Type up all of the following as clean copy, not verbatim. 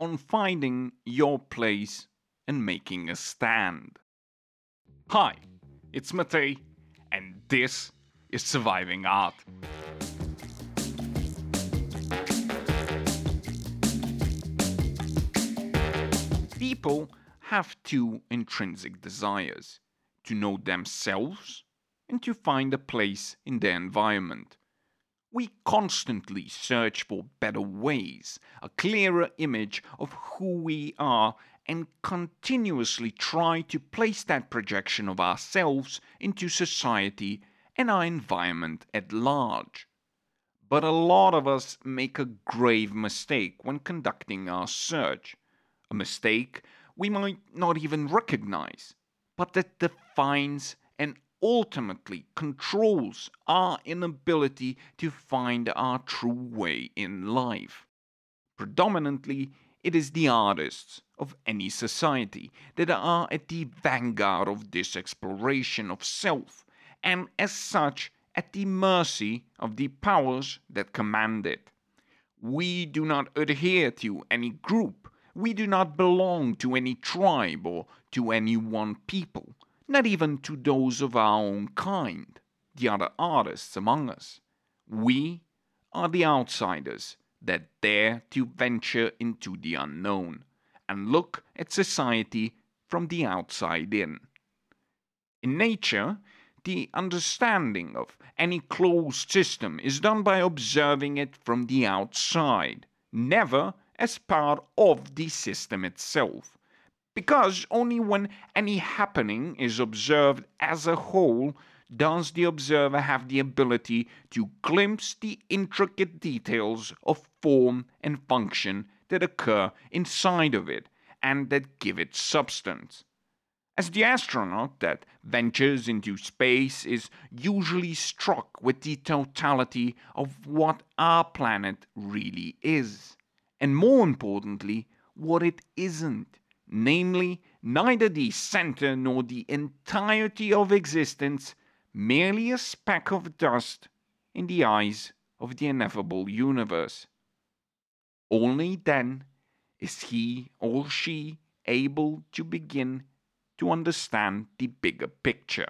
on finding your place and making a stand. Hi, it's Matej, and this is Surviving Art. People have two intrinsic desires: to know themselves and to find a place in their environment. We constantly search for better ways, a clearer image of who we are, and continuously try to place that projection of ourselves into society and our environment at large. But a lot of us make a grave mistake when conducting our search, a mistake we might not even recognize, but that defines and ultimately controls our inability to find our true way in life. Predominantly, it is the artists of any society that are at the vanguard of this exploration of self, and as such, at the mercy of the powers that command it. We do not adhere to any group. We do not belong to any tribe or to any one people, not even to those of our own kind, the other artists among us. We are the outsiders that dare to venture into the unknown and look at society from the outside in. In nature, the understanding of any closed system is done by observing it from the outside, never as part of the system itself. Because only when any happening is observed as a whole does the observer have the ability to glimpse the intricate details of form and function that occur inside of it and that give it substance. As the astronaut that ventures into space is usually struck with the totality of what our planet really is, and more importantly, what it isn't. Namely, neither the center nor the entirety of existence, merely a speck of dust in the eyes of the ineffable universe. Only then is he or she able to begin to understand the bigger picture.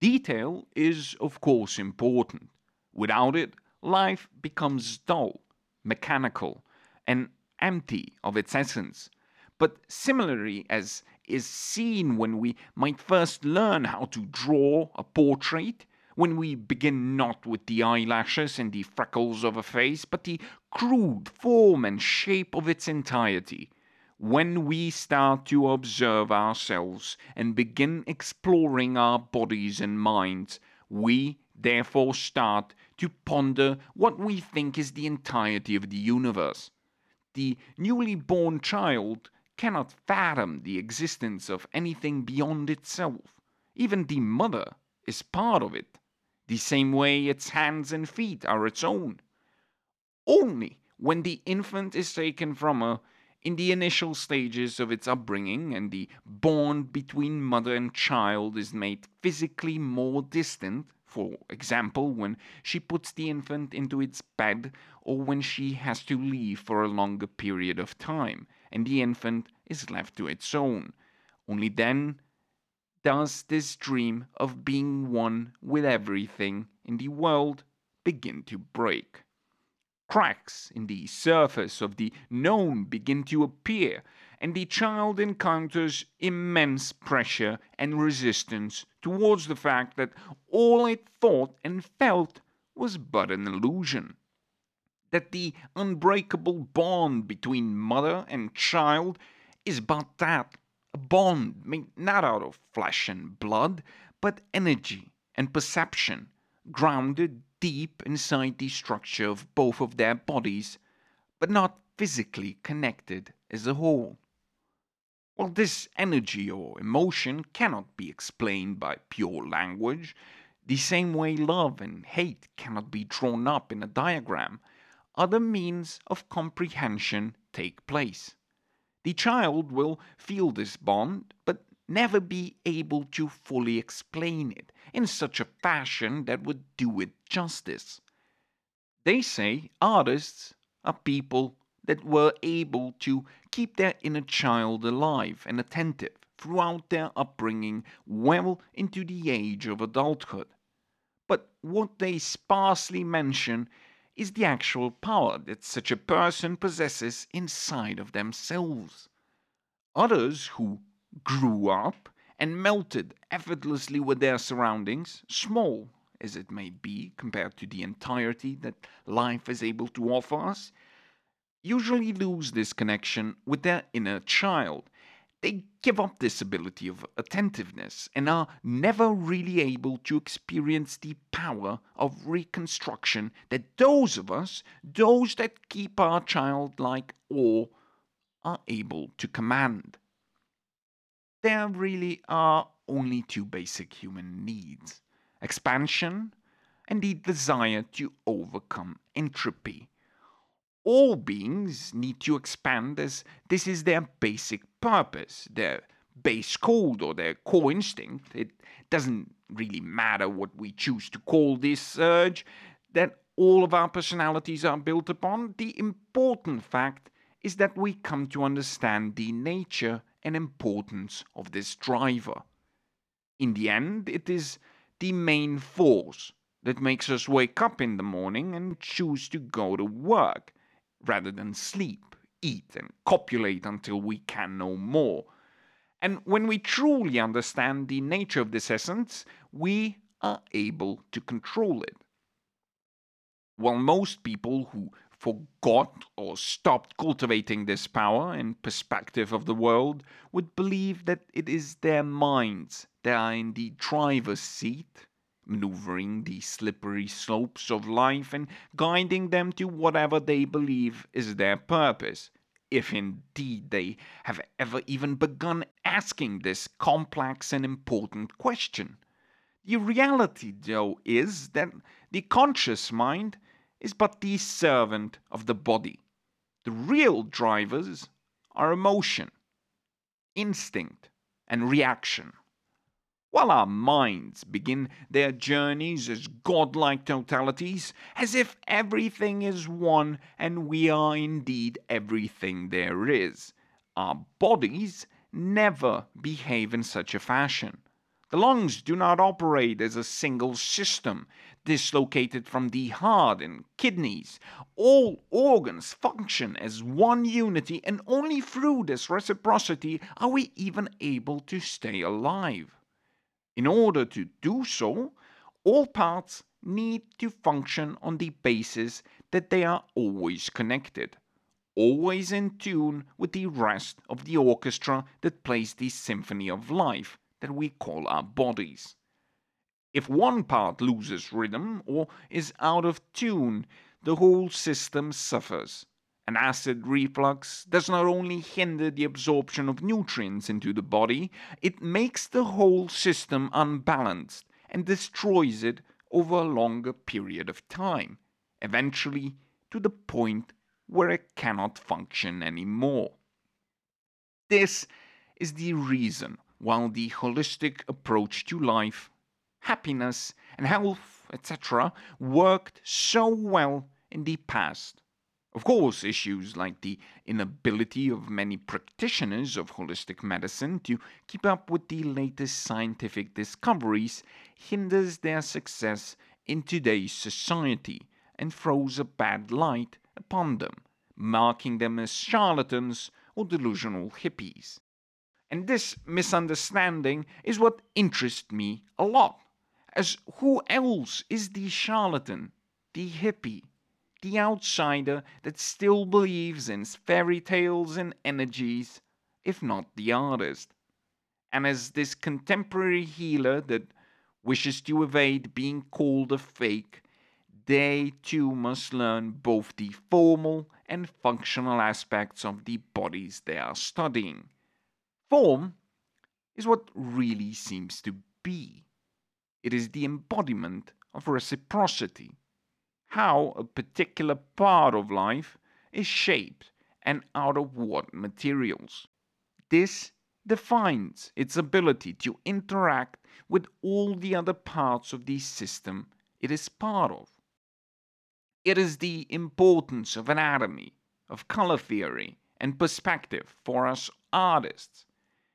Detail is, of course, important. Without it, life becomes dull, mechanical, and empty of its essence. But similarly, as is seen when we might first learn how to draw a portrait, when we begin not with the eyelashes and the freckles of a face, but the crude form and shape of its entirety, when we start to observe ourselves and begin exploring our bodies and minds, we therefore start to ponder what we think is the entirety of the universe. The newly born child cannot fathom the existence of anything beyond itself. Even the mother is part of it, the same way its hands and feet are its own. Only when the infant is taken from her, in the initial stages of its upbringing, and the bond between mother and child is made physically more distant, for example, when she puts the infant into its bed or when she has to leave for a longer period of time, and the infant is left to its own. Only then does this dream of being one with everything in the world begin to break. Cracks in the surface of the known begin to appear, and the child encounters immense pressure and resistance towards the fact that all it thought and felt was but an illusion. That the unbreakable bond between mother and child is but that, a bond made not out of flesh and blood, but energy and perception, grounded deep inside the structure of both of their bodies, but not physically connected as a whole. While this energy or emotion cannot be explained by pure language, the same way love and hate cannot be drawn up in a diagram, other means of comprehension take place. The child will feel this bond, but never be able to fully explain it in such a fashion that would do it justice. They say artists are people that were able to keep their inner child alive and attentive throughout their upbringing well into the age of adulthood. But what they sparsely mention is the actual power that such a person possesses inside of themselves. Others who grew up and melted effortlessly with their surroundings, small as it may be compared to the entirety that life is able to offer us, usually lose this connection with their inner child. They give up this ability of attentiveness and are never really able to experience the power of reconstruction that those of us, those that keep our childlike awe, are able to command. There really are only two basic human needs: expansion and the desire to overcome entropy. All beings need to expand, as this is their basic purpose, their base code or their core instinct. It doesn't really matter what we choose to call this urge that all of our personalities are built upon. The important fact is that we come to understand the nature and importance of this driver. In the end, it is the main force that makes us wake up in the morning and choose to go to work, rather than sleep, eat, and copulate until we can no more. And when we truly understand the nature of this essence, we are able to control it. While most people who forgot or stopped cultivating this power and perspective of the world would believe that it is their minds that are in the driver's seat, maneuvering the slippery slopes of life and guiding them to whatever they believe is their purpose, if indeed they have ever even begun asking this complex and important question. The reality, though, is that the conscious mind is but the servant of the body. The real drivers are emotion, instinct, and reaction. While our minds begin their journeys as godlike totalities, as if everything is one and we are indeed everything there is, our bodies never behave in such a fashion. The lungs do not operate as a single system, dislocated from the heart and kidneys. All organs function as one unity, and only through this reciprocity are we even able to stay alive. In order to do so, all parts need to function on the basis that they are always connected, always in tune with the rest of the orchestra that plays the symphony of life that we call our bodies. If one part loses rhythm or is out of tune, the whole system suffers. An acid reflux does not only hinder the absorption of nutrients into the body, it makes the whole system unbalanced and destroys it over a longer period of time, eventually to the point where it cannot function anymore. This is the reason why the holistic approach to life, happiness and health, etc., worked so well in the past. Of course, issues like the inability of many practitioners of holistic medicine to keep up with the latest scientific discoveries hinders their success in today's society and throws a bad light upon them, marking them as charlatans or delusional hippies. And this misunderstanding is what interests me a lot, as who else is the charlatan, the hippie, the outsider that still believes in fairy tales and energies, if not the artist? And as this contemporary healer that wishes to evade being called a fake, they too must learn both the formal and functional aspects of the bodies they are studying. Form is what really seems to be. It is the embodiment of reciprocity, how a particular part of life is shaped and out of what materials. This defines its ability to interact with all the other parts of the system it is part of. It is the importance of anatomy, of color theory and perspective for us artists.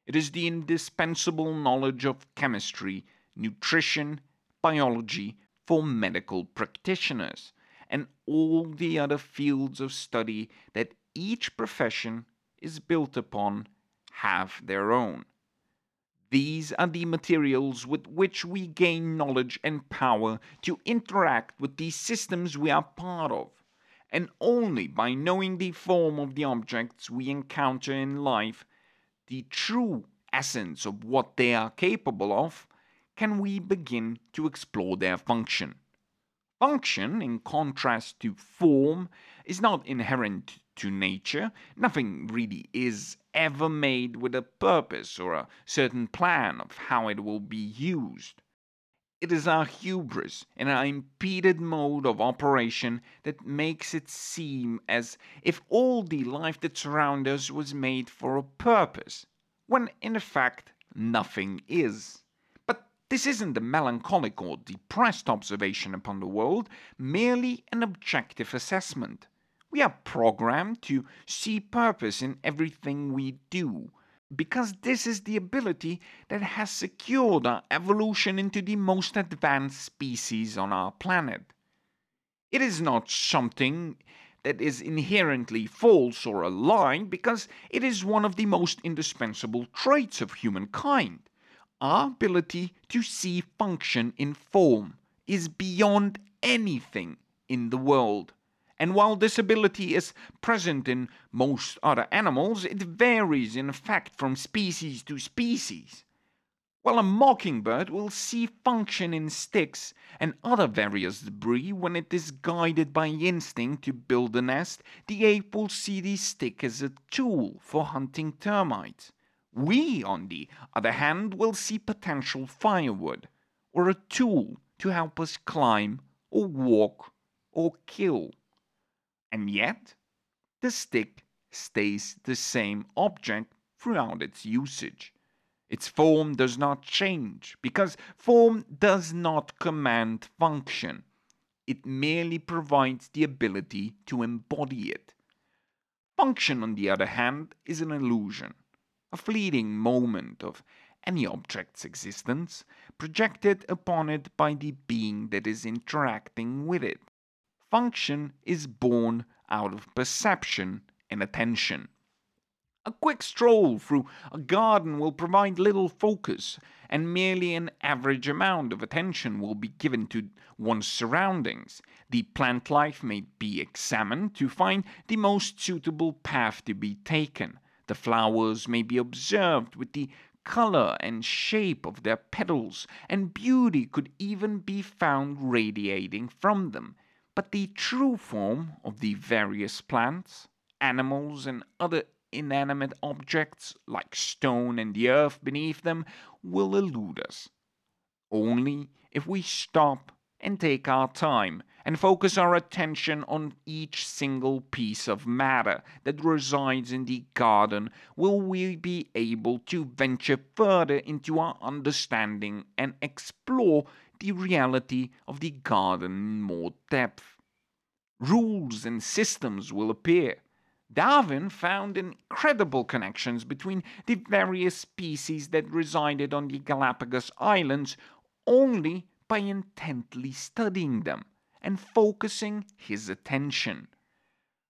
It is the indispensable knowledge of chemistry, nutrition, biology for medical practitioners, and all the other fields of study that each profession is built upon have their own. These are the materials with which we gain knowledge and power to interact with the systems we are part of, and only by knowing the form of the objects we encounter in life, the true essence of what they are capable of, can we begin to explore their function. Function, in contrast to form, is not inherent to nature. Nothing really is ever made with a purpose or a certain plan of how it will be used. It is our hubris and our impeded mode of operation that makes it seem as if all the life that surrounds us was made for a purpose, when in fact nothing is. This isn't a melancholic or depressed observation upon the world, merely an objective assessment. We are programmed to see purpose in everything we do, because this is the ability that has secured our evolution into the most advanced species on our planet. It is not something that is inherently false or a lie, because it is one of the most indispensable traits of humankind. Our ability to see function in form is beyond anything in the world. And while this ability is present in most other animals, it varies in effect from species to species. While a mockingbird will see function in sticks and other various debris when it is guided by instinct to build a nest, the ape will see the stick as a tool for hunting termites. We, on the other hand, will see potential firewood, or a tool to help us climb, or walk, or kill. And yet, the stick stays the same object throughout its usage. Its form does not change, because form does not command function. It merely provides the ability to embody it. Function, on the other hand, is an illusion. A fleeting moment of any object's existence, projected upon it by the being that is interacting with it. Function is born out of perception and attention. A quick stroll through a garden will provide little focus, and merely an average amount of attention will be given to one's surroundings. The plant life may be examined to find the most suitable path to be taken. The flowers may be observed with the color and shape of their petals, and beauty could even be found radiating from them. But the true form of the various plants, animals, and other inanimate objects, like stone and the earth beneath them, will elude us. Only if we stop and take our time and focus our attention on each single piece of matter that resides in the garden, will we be able to venture further into our understanding and explore the reality of the garden in more depth. Rules and systems will appear. Darwin found incredible connections between the various species that resided on the Galapagos Islands only by intently studying them and focusing his attention.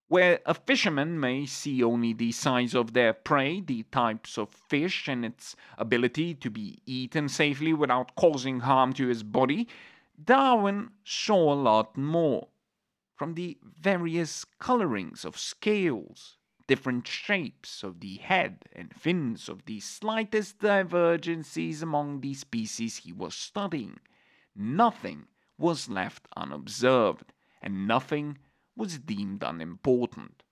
Where a fisherman may see only the size of their prey, the types of fish, and its ability to be eaten safely without causing harm to his body, Darwin saw a lot more. From the various colorings of scales, different shapes of the head and fins, of the slightest divergencies among the species he was studying, nothing was left unobserved, and nothing was deemed unimportant.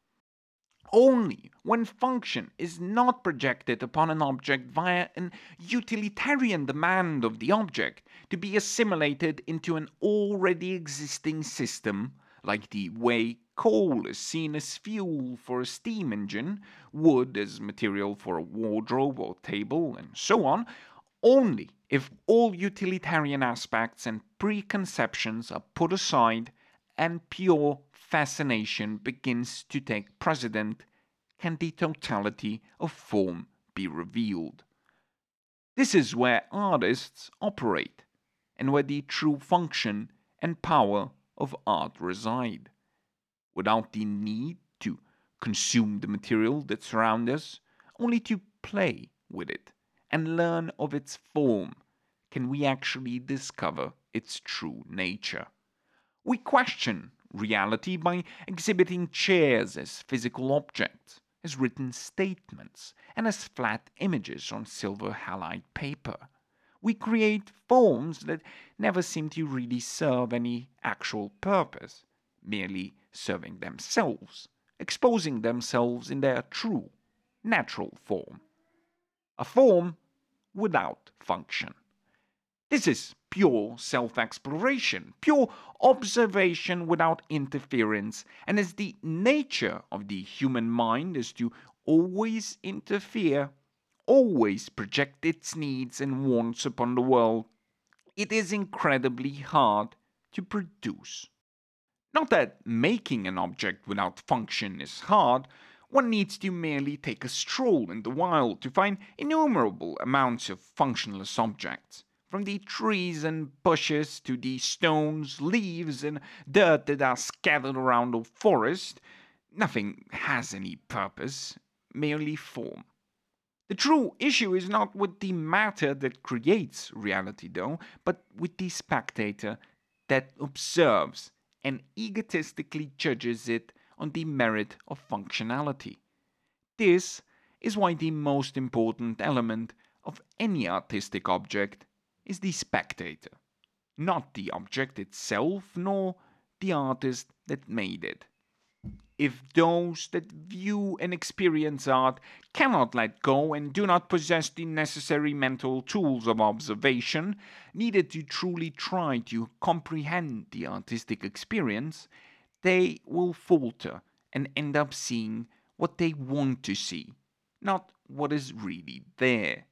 Only when function is not projected upon an object via an utilitarian demand of the object to be assimilated into an already existing system, like the way coal is seen as fuel for a steam engine, wood as material for a wardrobe or table, and so on, only if all utilitarian aspects and preconceptions are put aside and pure fascination begins to take precedent, can the totality of form be revealed. This is where artists operate, and where the true function and power of art reside. Without the need to consume the material that surrounds us, only to play with it and learn of its form, can we actually discover its true nature. We question reality by exhibiting chairs as physical objects, as written statements, and as flat images on silver halide paper. We create forms that never seem to really serve any actual purpose, merely serving themselves, exposing themselves in their true, natural form. A form without function. This is pure self-exploration, pure observation without interference, and as the nature of the human mind is to always interfere, always project its needs and wants upon the world, it is incredibly hard to produce. Not that making an object without function is hard, one needs to merely take a stroll in the wild to find innumerable amounts of functionless objects. From the trees and bushes to the stones, leaves and dirt that are scattered around the forest, nothing has any purpose, merely form. The true issue is not with the matter that creates reality though, but with the spectator that observes and egotistically judges it on the merit of functionality. This is why the most important element of any artistic object is the spectator, not the object itself, nor the artist that made it. If those that view and experience art cannot let go and do not possess the necessary mental tools of observation needed to truly try to comprehend the artistic experience, they will falter and end up seeing what they want to see, not what is really there.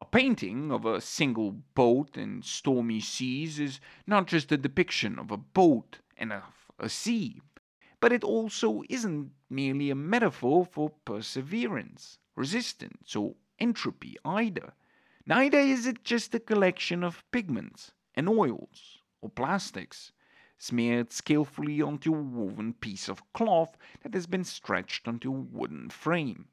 A painting of a single boat in stormy seas is not just a depiction of a boat and of a sea, but it also isn't merely a metaphor for perseverance, resistance, or entropy either. Neither is it just a collection of pigments and oils or plastics smeared skillfully onto a woven piece of cloth that has been stretched onto a wooden frame.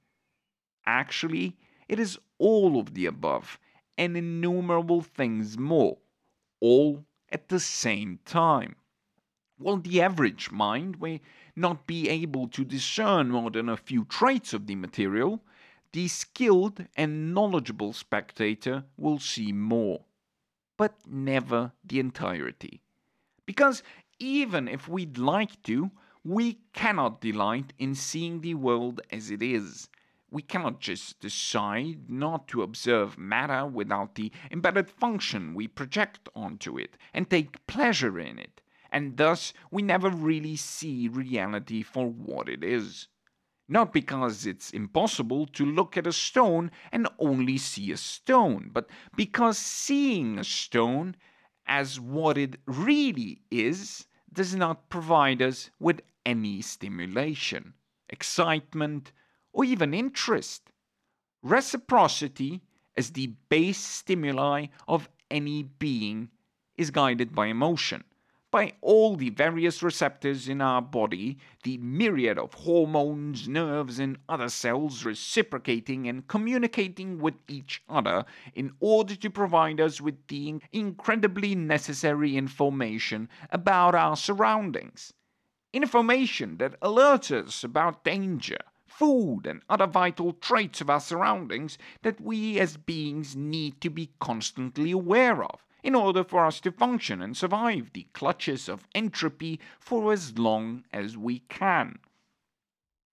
Actually, it is all of the above, and innumerable things more, all at the same time. While the average mind may not be able to discern more than a few traits of the material, the skilled and knowledgeable spectator will see more, but never the entirety. Because even if we'd like to, we cannot delight in seeing the world as it is. We cannot just decide not to observe matter without the embedded function we project onto it and take pleasure in it, and thus we never really see reality for what it is. Not because it's impossible to look at a stone and only see a stone, but because seeing a stone as what it really is does not provide us with any stimulation, excitement, or even interest. Reciprocity, as the base stimuli of any being, is guided by emotion, by all the various receptors in our body, the myriad of hormones, nerves, and other cells reciprocating and communicating with each other in order to provide us with the incredibly necessary information about our surroundings. Information that alerts us about danger, food and other vital traits of our surroundings that we as beings need to be constantly aware of in order for us to function and survive the clutches of entropy for as long as we can.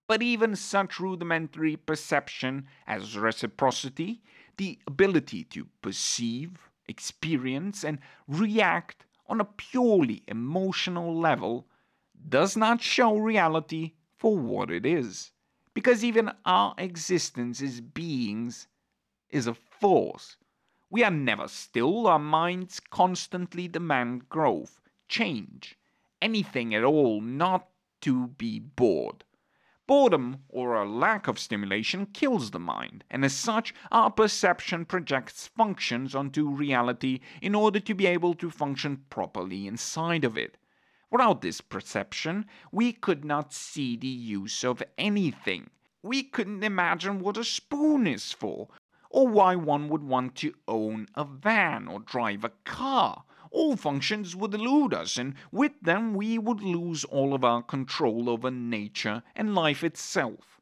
But even such rudimentary perception as reciprocity, the ability to perceive, experience, and react on a purely emotional level, does not show reality for what it is. Because even our existence as beings is a force. We are never still, our minds constantly demand growth, change, anything at all not to be bored. Boredom, or a lack of stimulation, kills the mind, and as such, our perception projects functions onto reality in order to be able to function properly inside of it. Without this perception, we could not see the use of anything. We couldn't imagine what a spoon is for, or why one would want to own a van or drive a car. All functions would elude us, and with them we would lose all of our control over nature and life itself.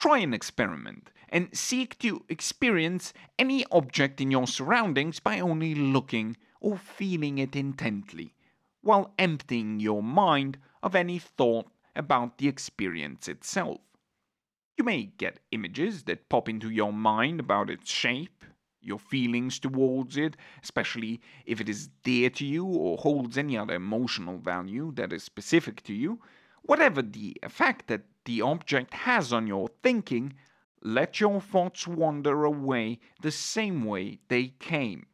Try an experiment, and seek to experience any object in your surroundings by only looking or feeling it intently, while emptying your mind of any thought about the experience itself. You may get images that pop into your mind about its shape, your feelings towards it, especially if it is dear to you or holds any other emotional value that is specific to you. Whatever the effect that the object has on your thinking, let your thoughts wander away the same way they came,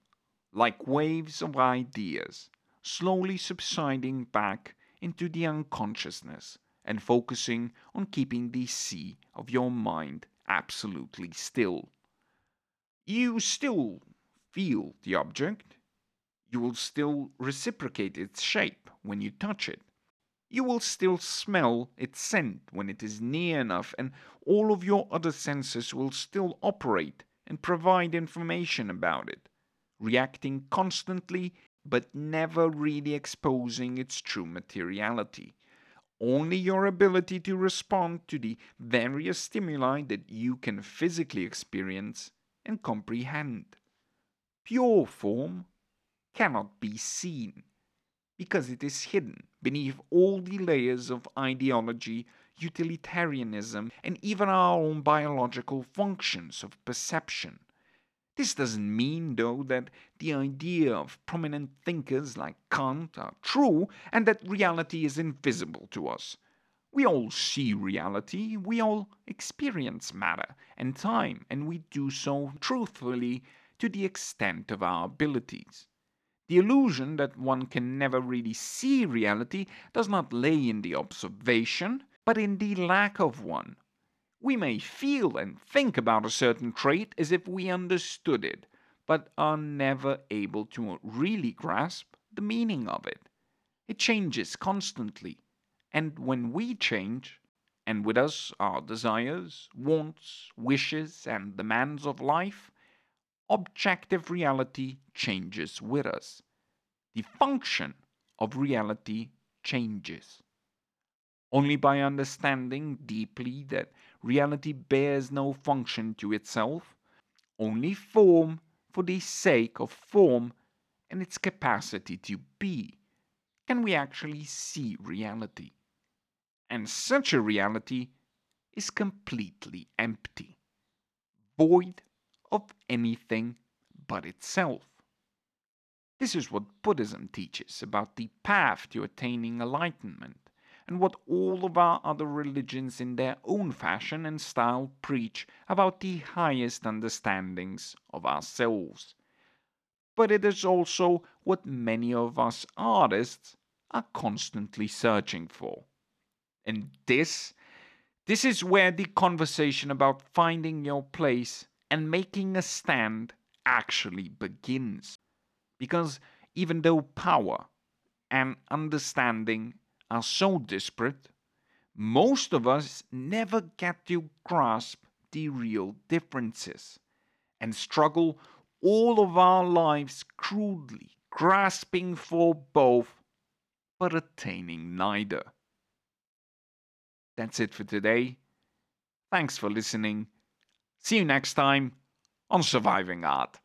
like waves of ideas, slowly subsiding back into the unconsciousness and focusing on keeping the sea of your mind absolutely still. You still feel the object. You will still reciprocate its shape when you touch it. You will still smell its scent when it is near enough, and all of your other senses will still operate and provide information about it, reacting constantly but never really exposing its true materiality. Only your ability to respond to the various stimuli that you can physically experience and comprehend. Pure form cannot be seen, because it is hidden beneath all the layers of ideology, utilitarianism, and even our own biological functions of perception. This doesn't mean, though, that the idea of prominent thinkers like Kant are true, and that reality is invisible to us. We all see reality, we all experience matter and time, and we do so truthfully to the extent of our abilities. The illusion that one can never really see reality does not lay in the observation, but in the lack of one. We may feel and think about a certain trait as if we understood it, but are never able to really grasp the meaning of it. It changes constantly. And when we change, and with us our desires, wants, wishes, and demands of life, objective reality changes with us. The function of reality changes. Only by understanding deeply that reality bears no function to itself, only form for the sake of form and its capacity to be, can we actually see reality. And such a reality is completely empty, void of anything but itself. This is what Buddhism teaches about the path to attaining enlightenment, and what all of our other religions in their own fashion and style preach about the highest understandings of ourselves. But it is also what many of us artists are constantly searching for. And this is where the conversation about finding your place and making a stand actually begins. Because even though power and understanding are so disparate, most of us never get to grasp the real differences and struggle all of our lives crudely, grasping for both, but attaining neither. That's it for today. Thanks for listening. See you next time on Surviving Art.